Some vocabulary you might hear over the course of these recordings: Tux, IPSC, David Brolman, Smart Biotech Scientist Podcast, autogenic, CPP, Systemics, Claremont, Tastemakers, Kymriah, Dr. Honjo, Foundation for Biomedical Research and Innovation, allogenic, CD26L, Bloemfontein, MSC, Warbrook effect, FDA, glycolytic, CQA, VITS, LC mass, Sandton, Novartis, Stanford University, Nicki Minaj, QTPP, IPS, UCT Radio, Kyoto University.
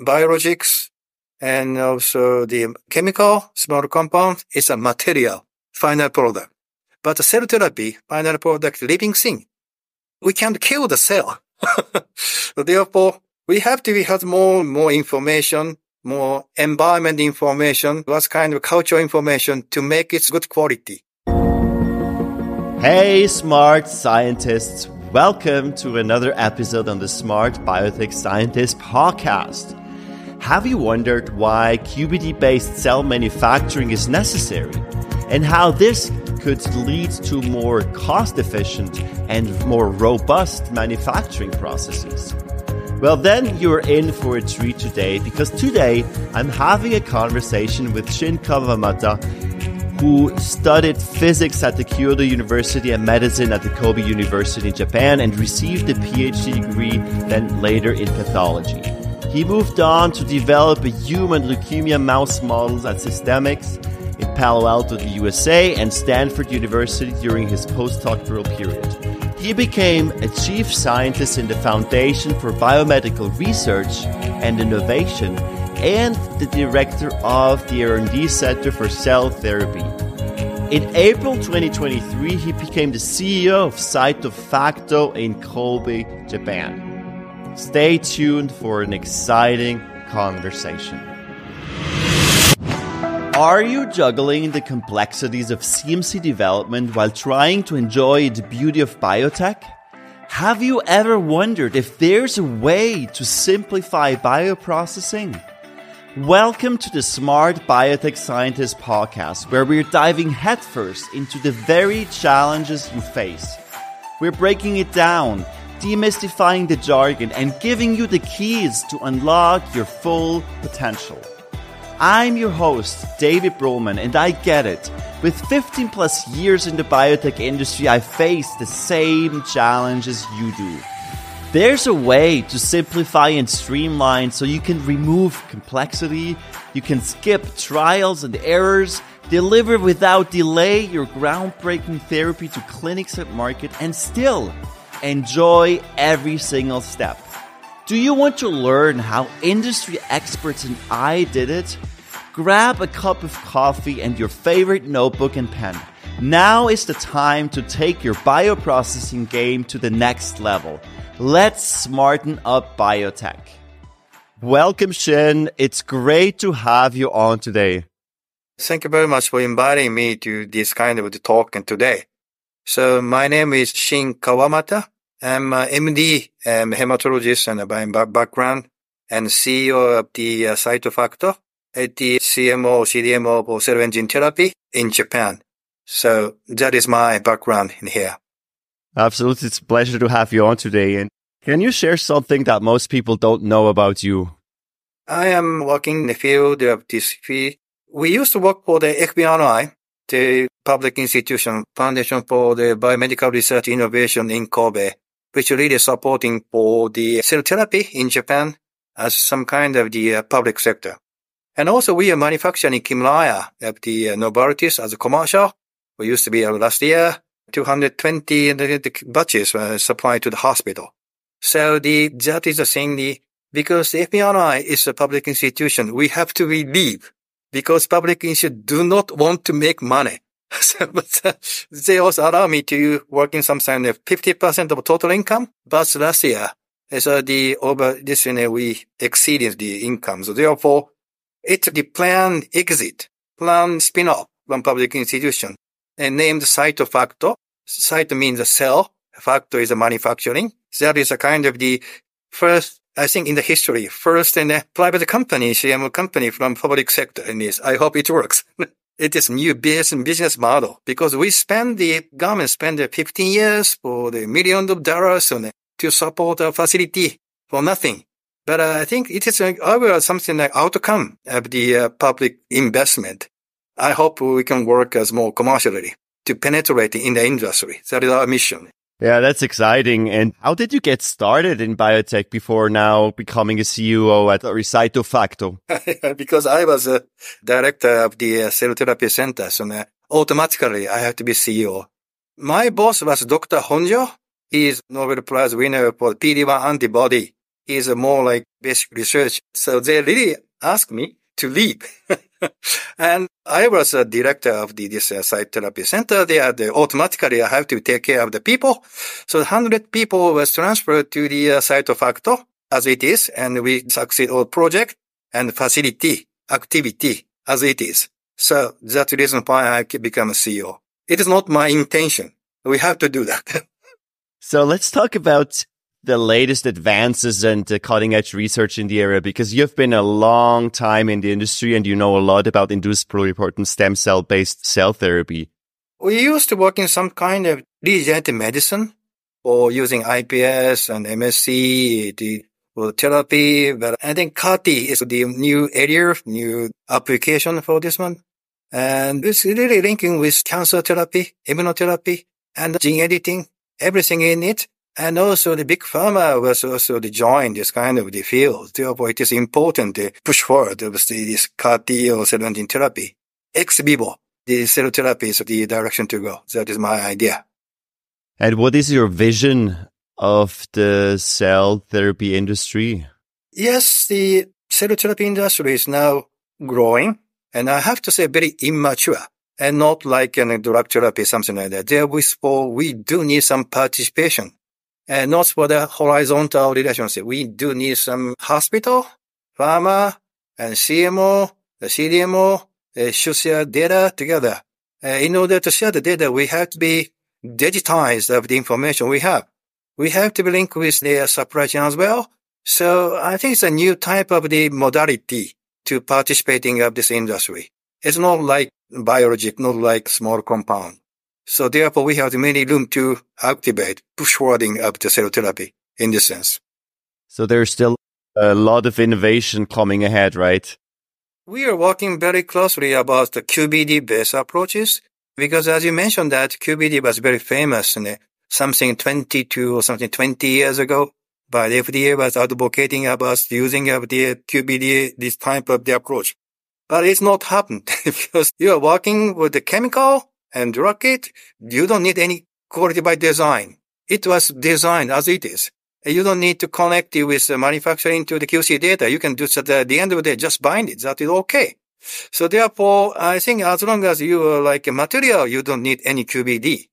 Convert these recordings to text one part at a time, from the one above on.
biologics and also the chemical, small compound, is a material, final product. But cell therapy, final product, living thing. We can't kill the cell. Therefore, we have to have more information, more environment information, what kind of culture information to make it good quality. Hey, smart scientists. Welcome to another episode on the Smart Biotech Scientist Podcast. Have you wondered why QPD-based cell manufacturing is necessary and how this could lead to more cost-efficient and more robust manufacturing processes? Well, then you're in for a treat today, because today I'm having a conversation with Shin Kawamata, who studied physics at the Kyoto University and medicine at the Kobe University in Japan and received a PhD degree, then later in pathology. He moved on to develop a human leukemia mouse models at Systemics in Palo Alto, the USA, and Stanford University during his postdoctoral period. He became a chief scientist in the Foundation for Biomedical Research and Innovation and the director of the R&D Center for Cell Therapy. In April 2023, he became the CEO of CytoFacto in Kobe, Japan. Stay tuned for an exciting conversation. Are you juggling the complexities of CMC development while trying to enjoy the beauty of biotech? Have you ever wondered if there's a way to simplify bioprocessing? Welcome to the Smart Biotech Scientist Podcast, where we're diving headfirst into the very challenges you face. We're breaking it down, demystifying the jargon, and giving you the keys to unlock your full potential. I'm your host, David Brolman, and I get it. With 15 plus years in the biotech industry, I face the same challenges you do. There's a way to simplify and streamline so you can remove complexity, you can skip trials and errors, deliver without delay your groundbreaking therapy to clinics and market, and still enjoy every single step. Do you want to learn how industry experts and I did it? Grab a cup of coffee and your favorite notebook and pen. Now is the time to take your bioprocessing game to the next level. Let's smarten up biotech. Welcome, Shin. It's great to have you on today. Thank you very much for inviting me to this kind of talk today. So my name is Shin Kawamata. I'm an MD, hematologist and by background, and CEO of the CytoFacto at the CMO, CDMO for cell and gene therapy in Japan. So that is my background in here. Absolutely. It's a pleasure to have you on today. And can you share something that most people don't know about you? I am working in the field of this field. We used to work for the FBRI, the public institution, Foundation for the Biomedical Research and Innovation in Kobe, which really supporting for the cell therapy in Japan as some kind of the public sector. And also we are manufacturing Kymriah of the Novartis as a commercial. We used to be last year. 220 batches were supplied to the hospital. So that is the thing, because the FBRI is a public institution, we have to leave because public institutions do not want to make money. So, but they also allow me to work in some kind of 50% of total income. But last year, so over this year, we exceeded the income. So therefore, it's the planned exit, planned spin-off from public institution. And named CytoFacto. Cyto means a cell. Facto is a manufacturing. That is a kind of the first, I think, in the history, first in a private company, CMO company from public sector in this. I hope it works. It is new business model because the government spent 15 years for the millions of dollars to support a facility for nothing. But I think it is something like outcome of the public investment. I hope we can work as more commercially to penetrate in the industry. That is our mission. Yeah, that's exciting. And how did you get started in biotech before now becoming a CEO at CytoFacto? Because I was a director of the cell therapy center, so automatically I had to be CEO. My boss was Dr. Honjo. He is Nobel Prize winner for PD-1 antibody. is more like basic research. So they really asked me to leave. And I was a director of this site therapy center. Automatically I have to take care of the people. So 100 people was transferred to the CytoFacto as it is. And we succeed all project and facility activity as it is. So that's the reason why I become a CEO. It is not my intention. We have to do that. So let's talk about the latest advances and cutting edge research in the area, because you've been a long time in the industry and you know a lot about induced pluripotent stem cell based cell therapy. We used to work in some kind of regenerative medicine or using IPS and MSC for therapy. But I think CAR-T is the new area, new application for this one. And it's really linking with cancer therapy, immunotherapy, and gene editing, everything in it. And also the big pharma was also joined this kind of the field. Therefore, it is important to push forward of this CAR-T or cell and gene therapy. Ex vivo, the cell therapy is the direction to go. That is my idea. And what is your vision of the cell therapy industry? Yes, the cell therapy industry is now growing. And I have to say very immature. And not like a drug therapy, something like that. Therefore, we do need some participation. And not for the horizontal relationship. We do need some hospital, pharma, and CMO, the CDMO, should share data together. In order to share the data, we have to be digitized of the information we have. We have to be linked with their supply chain as well. So I think it's a new type of the modality to participating of this industry. It's not like biologic, not like small compound. So therefore, we have many room to activate, push forwarding up the cell therapy in this sense. So there's still a lot of innovation coming ahead, right? We are working very closely about the QBD-based approaches, because as you mentioned that QBD was very famous in something 20 years ago, but the FDA was advocating about using of the QBD, this type of the approach. But it's not happened because you are working with the chemical and drug it, you don't need any quality by design. It was designed as it is. You don't need to connect it with the manufacturing to the QC data. You can do that at the end of the day, just bind it. That is okay. So therefore, I think as long as you are like a material, you don't need any QBD.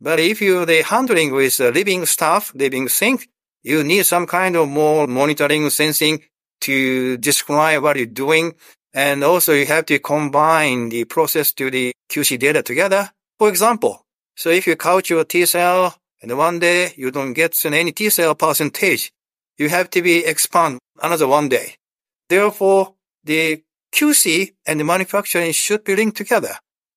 But if you're handling with living stuff, living things, you need some kind of more monitoring, sensing to describe what you're doing. And also you have to combine the process to the QC data together. For example, so if you count your T cell and one day you don't get any T cell percentage, you have to be expand another one day. Therefore, the QC and the manufacturing should be linked together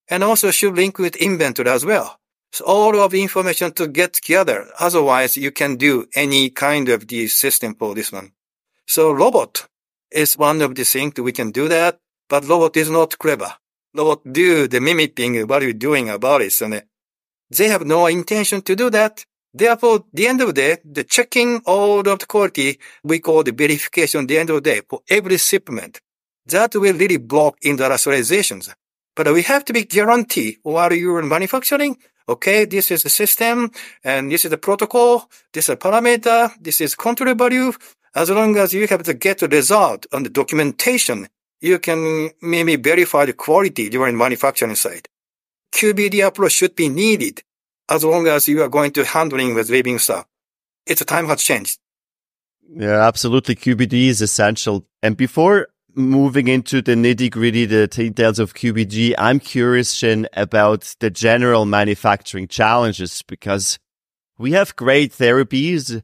and also should link with inventory as well. So all of the information to get together. Otherwise, you can do any kind of the system for this one. So robot is one of the things that we can do that, but robot is not clever. Robot do the mimicking what you're doing about it. So they have no intention to do that. Therefore, the end of the day, the checking all of the quality, we call the verification at the end of the day for every shipment. That will really block industrializations. But we have to be guaranteed while you're manufacturing. Okay, this is the system and this is the protocol. This is a parameter. This is control value. As long as you have to get the result on the documentation, you can maybe verify the quality during manufacturing side. QBD approach should be needed as long as you are going to handling with living stuff. It's a time has changed. Yeah, absolutely. QBD is essential. And before moving into the nitty gritty, the details of QBD, I'm curious, Shin, about the general manufacturing challenges, because we have great therapies,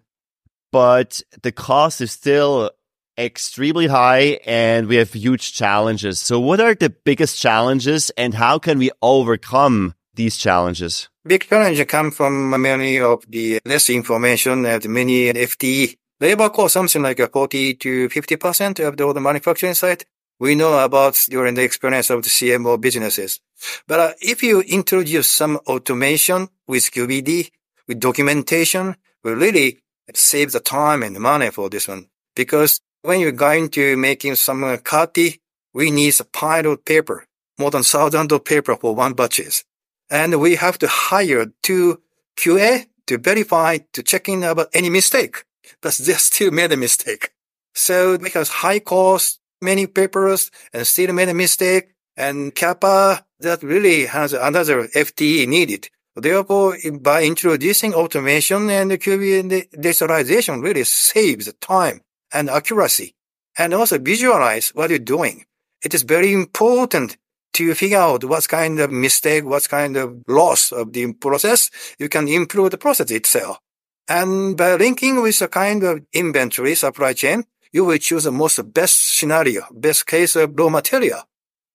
but the cost is still extremely high and we have huge challenges. So what are the biggest challenges and how can we overcome these challenges? Big challenges come from many of the less information and many FTE. Labor cost something like 40 to 50% of the manufacturing side. We know about during the experience of the CMO businesses. But if you introduce some automation with QBD, with documentation, we really save the time and the money for this one. Because when you're going to making some CAR-T, we need a pile of paper, more than 1,000 of paper for one batches. And we have to hire two QA to verify, to check in about any mistake. but they still made a mistake. So because high cost, many papers, and still made a mistake, and kappa, that really has another FTE needed. Therefore, by introducing automation and QB digitalization really saves time and accuracy, and also visualize what you're doing. It is very important to figure out what kind of mistake, what kind of loss of the process, you can improve the process itself. And by linking with a kind of inventory supply chain, you will choose the most best scenario, best case of raw material.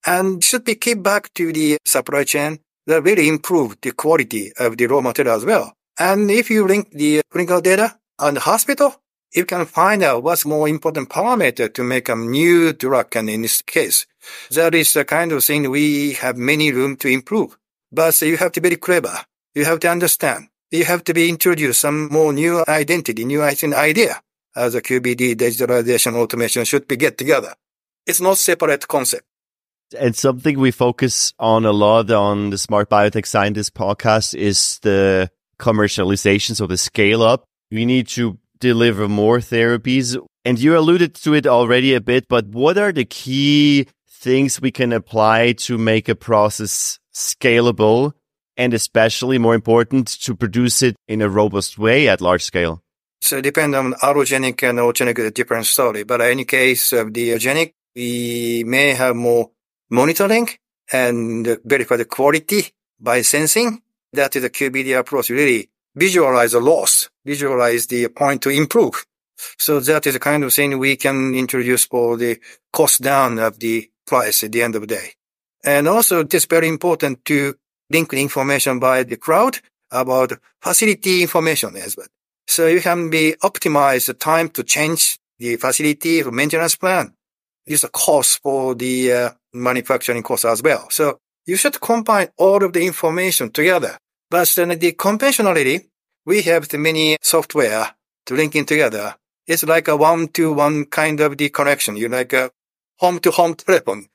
And should be kept back to the supply chain that really improve the quality of the raw material as well. And if you link the clinical data and the hospital, you can find out what's more important parameter to make a new drug. And in this case, that is the kind of thing we have many room to improve. But you have to be very clever. You have to understand. You have to be introduced some more new identity, new idea as a QBD digitalization automation should be get together. It's not separate concept. And something we focus on a lot on the Smart Biotech Scientist podcast is the commercialization, so the scale up. We need to deliver more therapies. And you alluded to it already a bit, but what are the key things we can apply to make a process scalable and especially, more important, to produce it in a robust way at large scale? So it depends on allogenic and autogenic, different story. But in any case of the allogenic, we may have more monitoring and verify the quality by sensing. That is the QBD approach, really. Visualize the loss, visualize the point to improve. So that is the kind of thing we can introduce for the cost down of the price at the end of the day. And also, it is very important to link the information by the crowd about facility information as well. So you can be optimize the time to change the facility for maintenance plan. It's a cost for the manufacturing cost as well. So you should combine all of the information together. But then the conventionality, we have the many software to link in together. It's like a one-to-one kind of the connection. You like a home-to-home telephone.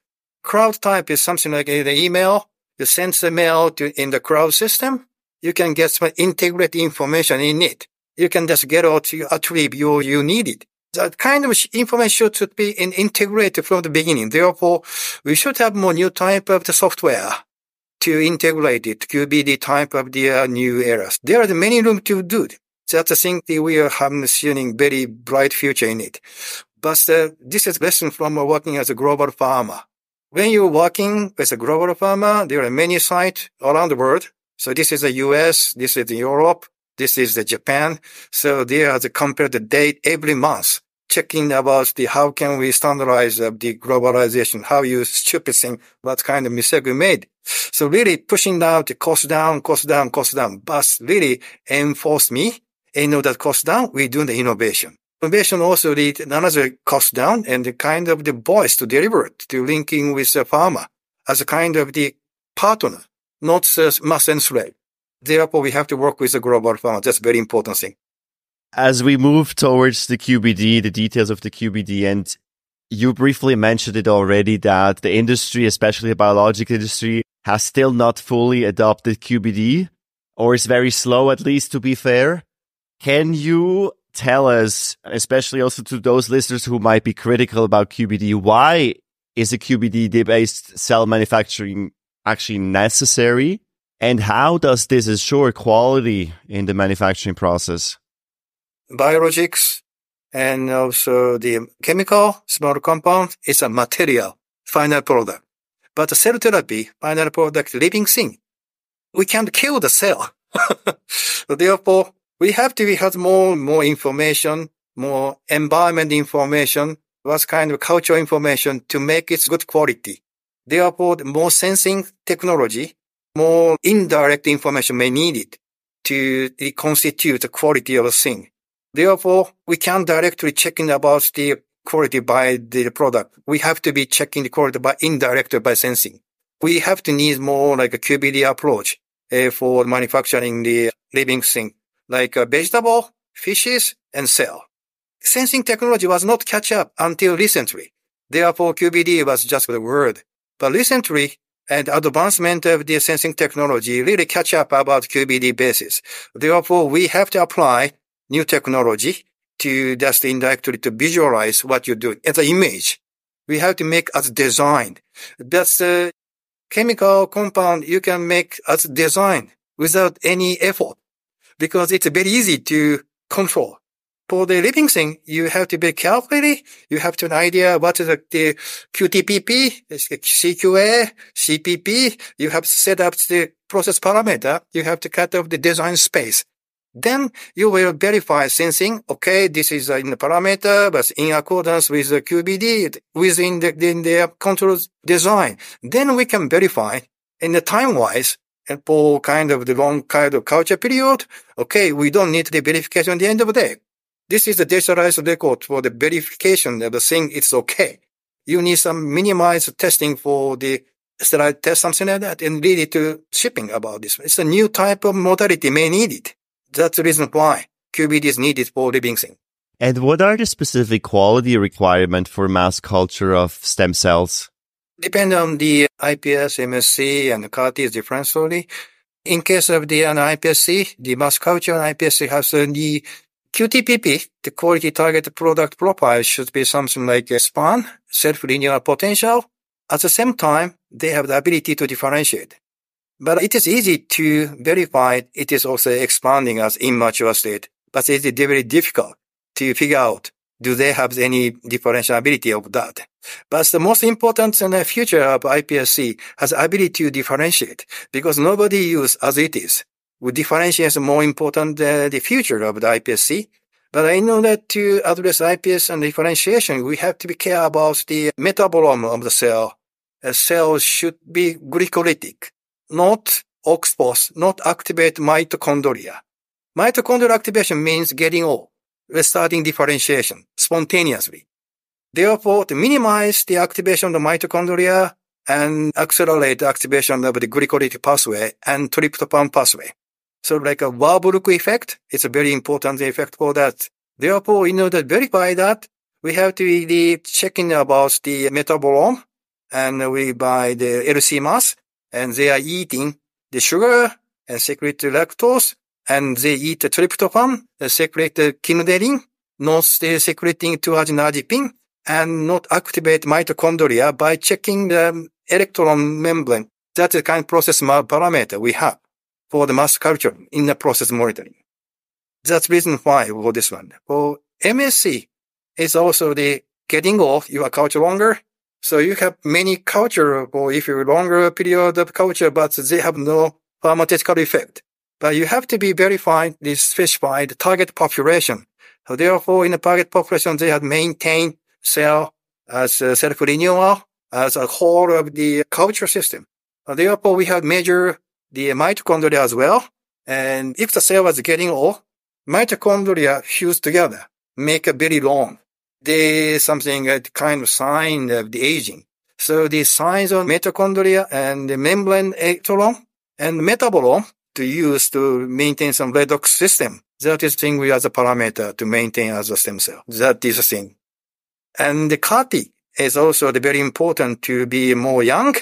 Crowd type is something like the email. You send the mail to in the crowd system. You can get some integrated information in it. You can just get out to attribute you need it. That kind of information should be integrated from the beginning. Therefore, we should have more new type of the software to integrate it, QBD type of the new areas. There are many room to do it. That's the thing that we are having seeing very bright future in it. But this is lesson from working as a global pharma. When you're working as a global pharma, there are many sites around the world. So this is the US, this is Europe, this is the Japan. So there are the compared the date every month, checking about the how can we standardize the globalization, how you stupid thing, what kind of mistake we made. So really pushing down the cost down, but really enforce me. And know that cost down, we do the innovation. Innovation also lead another cost down and the kind of the voice to deliver it, to linking with the pharma as a kind of the partner, not mass and slave. Therefore, we have to work with the global pharma. That's a very important thing. As we move towards the QBD, the details of the QBD, and you briefly mentioned it already that the industry, especially the biologic industry, has still not fully adopted QBD, or is very slow, at least to be fair. Can you tell us, especially also to those listeners who might be critical about QBD, why is a QBD-based cell manufacturing actually necessary? And how does this assure quality in the manufacturing process? Biologics and also the chemical, small compound, is a material, final product. But the cell therapy, final product, living thing. We can't kill the cell. Therefore, we have to have more information, more environment information, what kind of culture information to make it good quality. Therefore, more sensing technology, more indirect information may need it to reconstitute the quality of a thing. Therefore, we can't directly checking about the quality by the product. We have to be checking the quality by indirect, by sensing. We have to need more like a QBD approach for manufacturing the living thing. Like vegetable, fishes, and cell. Sensing technology was not catch up until recently. Therefore, QBD was just the word. But recently, and advancement of the sensing technology really catch up about QBD basis. Therefore, we have to apply new technology to just indirectly to visualize what you're doing as an image. We have to make as designed. That's a chemical compound you can make as designed without any effort because it's very easy to control. For the living thing, you have to be carefully. You have to have an idea what is the QTPP, CQA, CPP. You have set up the process parameter. You have to cut off the design space. Then you will verify sensing. Okay, this is in the parameter, but in accordance with the QBD within the control design. Then we can verify in the time-wise and for kind of the long kind of culture period. Okay, we don't need the verification at the end of the day. This is the digitalized record for the verification of the thing. It's okay. You need some minimized testing for the sterile test, something like that, and lead it to shipping about this. It's a new type of modality may need it. That's the reason why QBD is needed for living thing. And what are the specific quality requirements for mass culture of stem cells? Depend on the IPS, MSC, and the CAR-T is different solely. In case of the IPSC, the mass culture and IPSC has the QTPP, the quality target product profile should be something like a span, self-linear potential. At the same time, they have the ability to differentiate. But it is easy to verify it is also expanding as immature state. But it is very difficult to figure out, do they have any differentiability of that? But the most important in the future of iPSC has the ability to differentiate because nobody uses as it is. We differentiate more important the future of the IPSC. But I know that to address IPS and differentiation, we have to be care about the metabolome of the cell. A cell should be glycolytic, not OXPOS, not activate mitochondria. Mitochondrial activation means getting old, starting differentiation spontaneously. Therefore, to minimize the activation of the mitochondria and accelerate activation of the glycolytic pathway and tryptophan pathway. So like a Warbrook effect, it's a very important effect for that. Therefore, in order to verify that, we have to really check in about the metabolome, and we buy the LC mass, and they are eating the sugar and secrete lactose, and they eat the tryptophan, the secrete kindergarten, not secreting adipin, and not activate mitochondria by checking the electron membrane. That's the kind of process parameter we have for the mass culture in the process monitoring. That's reason why for this one. For MSC, it's also the getting old, you are culture longer. So you have many culture, or if you're longer period of culture, but they have no pharmaceutical effect. But you have to be verified, the specified target population. So therefore, in the target population, they have maintained cell as a self-renewal, as a whole of the culture system. So therefore, we have major the mitochondria as well. And if the cell was getting old, mitochondria fuse together, make a very long. They something kind of sign of the aging. So the signs of mitochondria and the membrane electron and metabolome to use to maintain some redox system. That is thing we as a parameter to maintain as a stem cell. That is a thing. And the CAR-T is also the very important to be more young.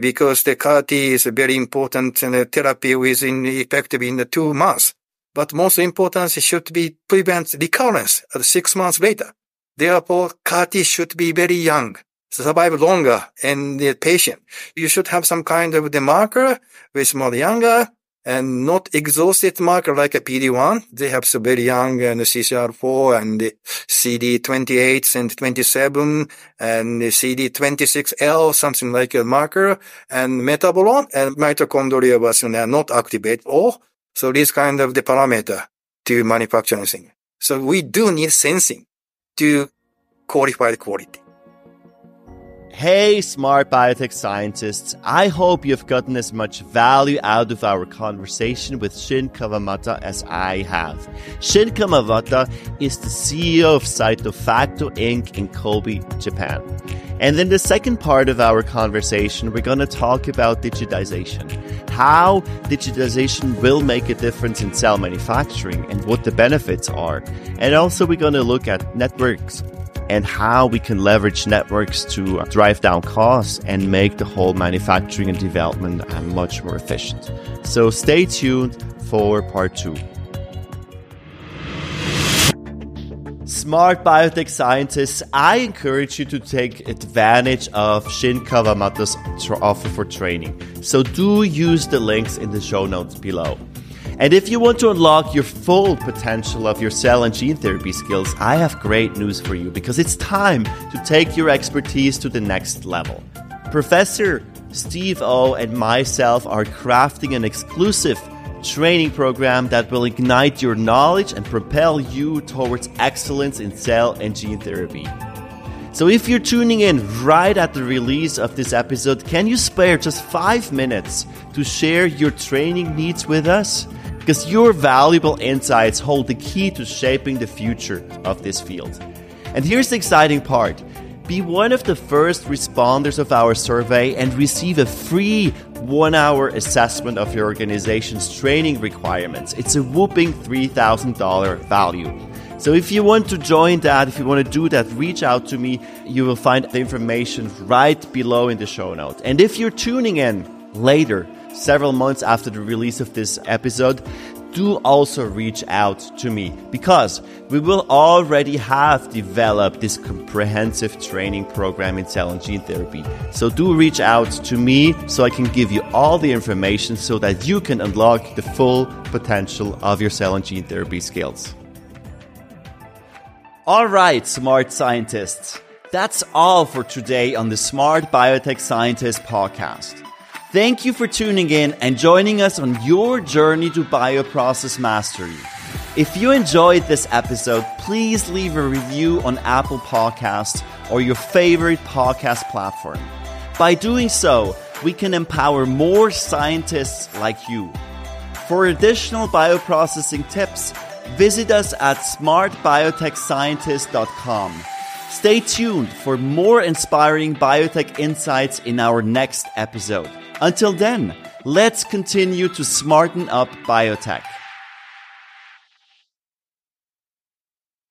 Because the CAR-T is a very important therapy within effective in the 2 months. But most important, it should be prevent recurrence at 6 months later. Therefore, CAR-T should be very young, survive longer in the patient. You should have some kind of the marker with more younger and not exhausted marker like a PD-1. They have so very young and CCR4 and CD28 and 27 and CD26L, something like a marker and metabolome and mitochondria was not activated all. So this kind of the parameter to manufacture anything. So we do need sensing to qualify the quality. Hey, smart biotech scientists. I hope you've gotten as much value out of our conversation with Shin Kawamata as I have. Shin Kawamata is the CEO of CytoFacto Inc. in Kobe, Japan. And in the second part of our conversation, we're going to talk about digitization, how digitization will make a difference in cell manufacturing and what the benefits are. And also we're going to look at networks, and how we can leverage networks to drive down costs and make the whole manufacturing and development much more efficient. So stay tuned for part 2. Smart Biotech Scientists, I encourage you to take advantage of Shin Kawamata's offer for training. So do use the links in the show notes below. And if you want to unlock your full potential of your cell and gene therapy skills, I have great news for you, because it's time to take your expertise to the next level. Professor Steve Oh and myself are crafting an exclusive training program that will ignite your knowledge and propel you towards excellence in cell and gene therapy. So if you're tuning in right at the release of this episode, can you spare just 5 minutes to share your training needs with us? Because your valuable insights hold the key to shaping the future of this field. And here's the exciting part. Be one of the first responders of our survey and receive a free 1-hour assessment of your organization's training requirements. It's a whopping $3,000 value. So if you want to join that, if you want to do that, reach out to me. You will find the information right below in the show notes. And if you're tuning in later, several months after the release of this episode, do also reach out to me, because we will already have developed this comprehensive training program in cell and gene therapy. So do reach out to me so I can give you all the information so that you can unlock the full potential of your cell and gene therapy skills. All right, smart scientists, that's all for today on the Smart Biotech Scientist Podcast. Thank you for tuning in and joining us on your journey to bioprocess mastery. If you enjoyed this episode, please leave a review on Apple Podcasts or your favorite podcast platform. By doing so, we can empower more scientists like you. For additional bioprocessing tips, visit us at smartbiotechscientist.com. Stay tuned for more inspiring biotech insights in our next episode. Until then, let's continue to smarten up biotech.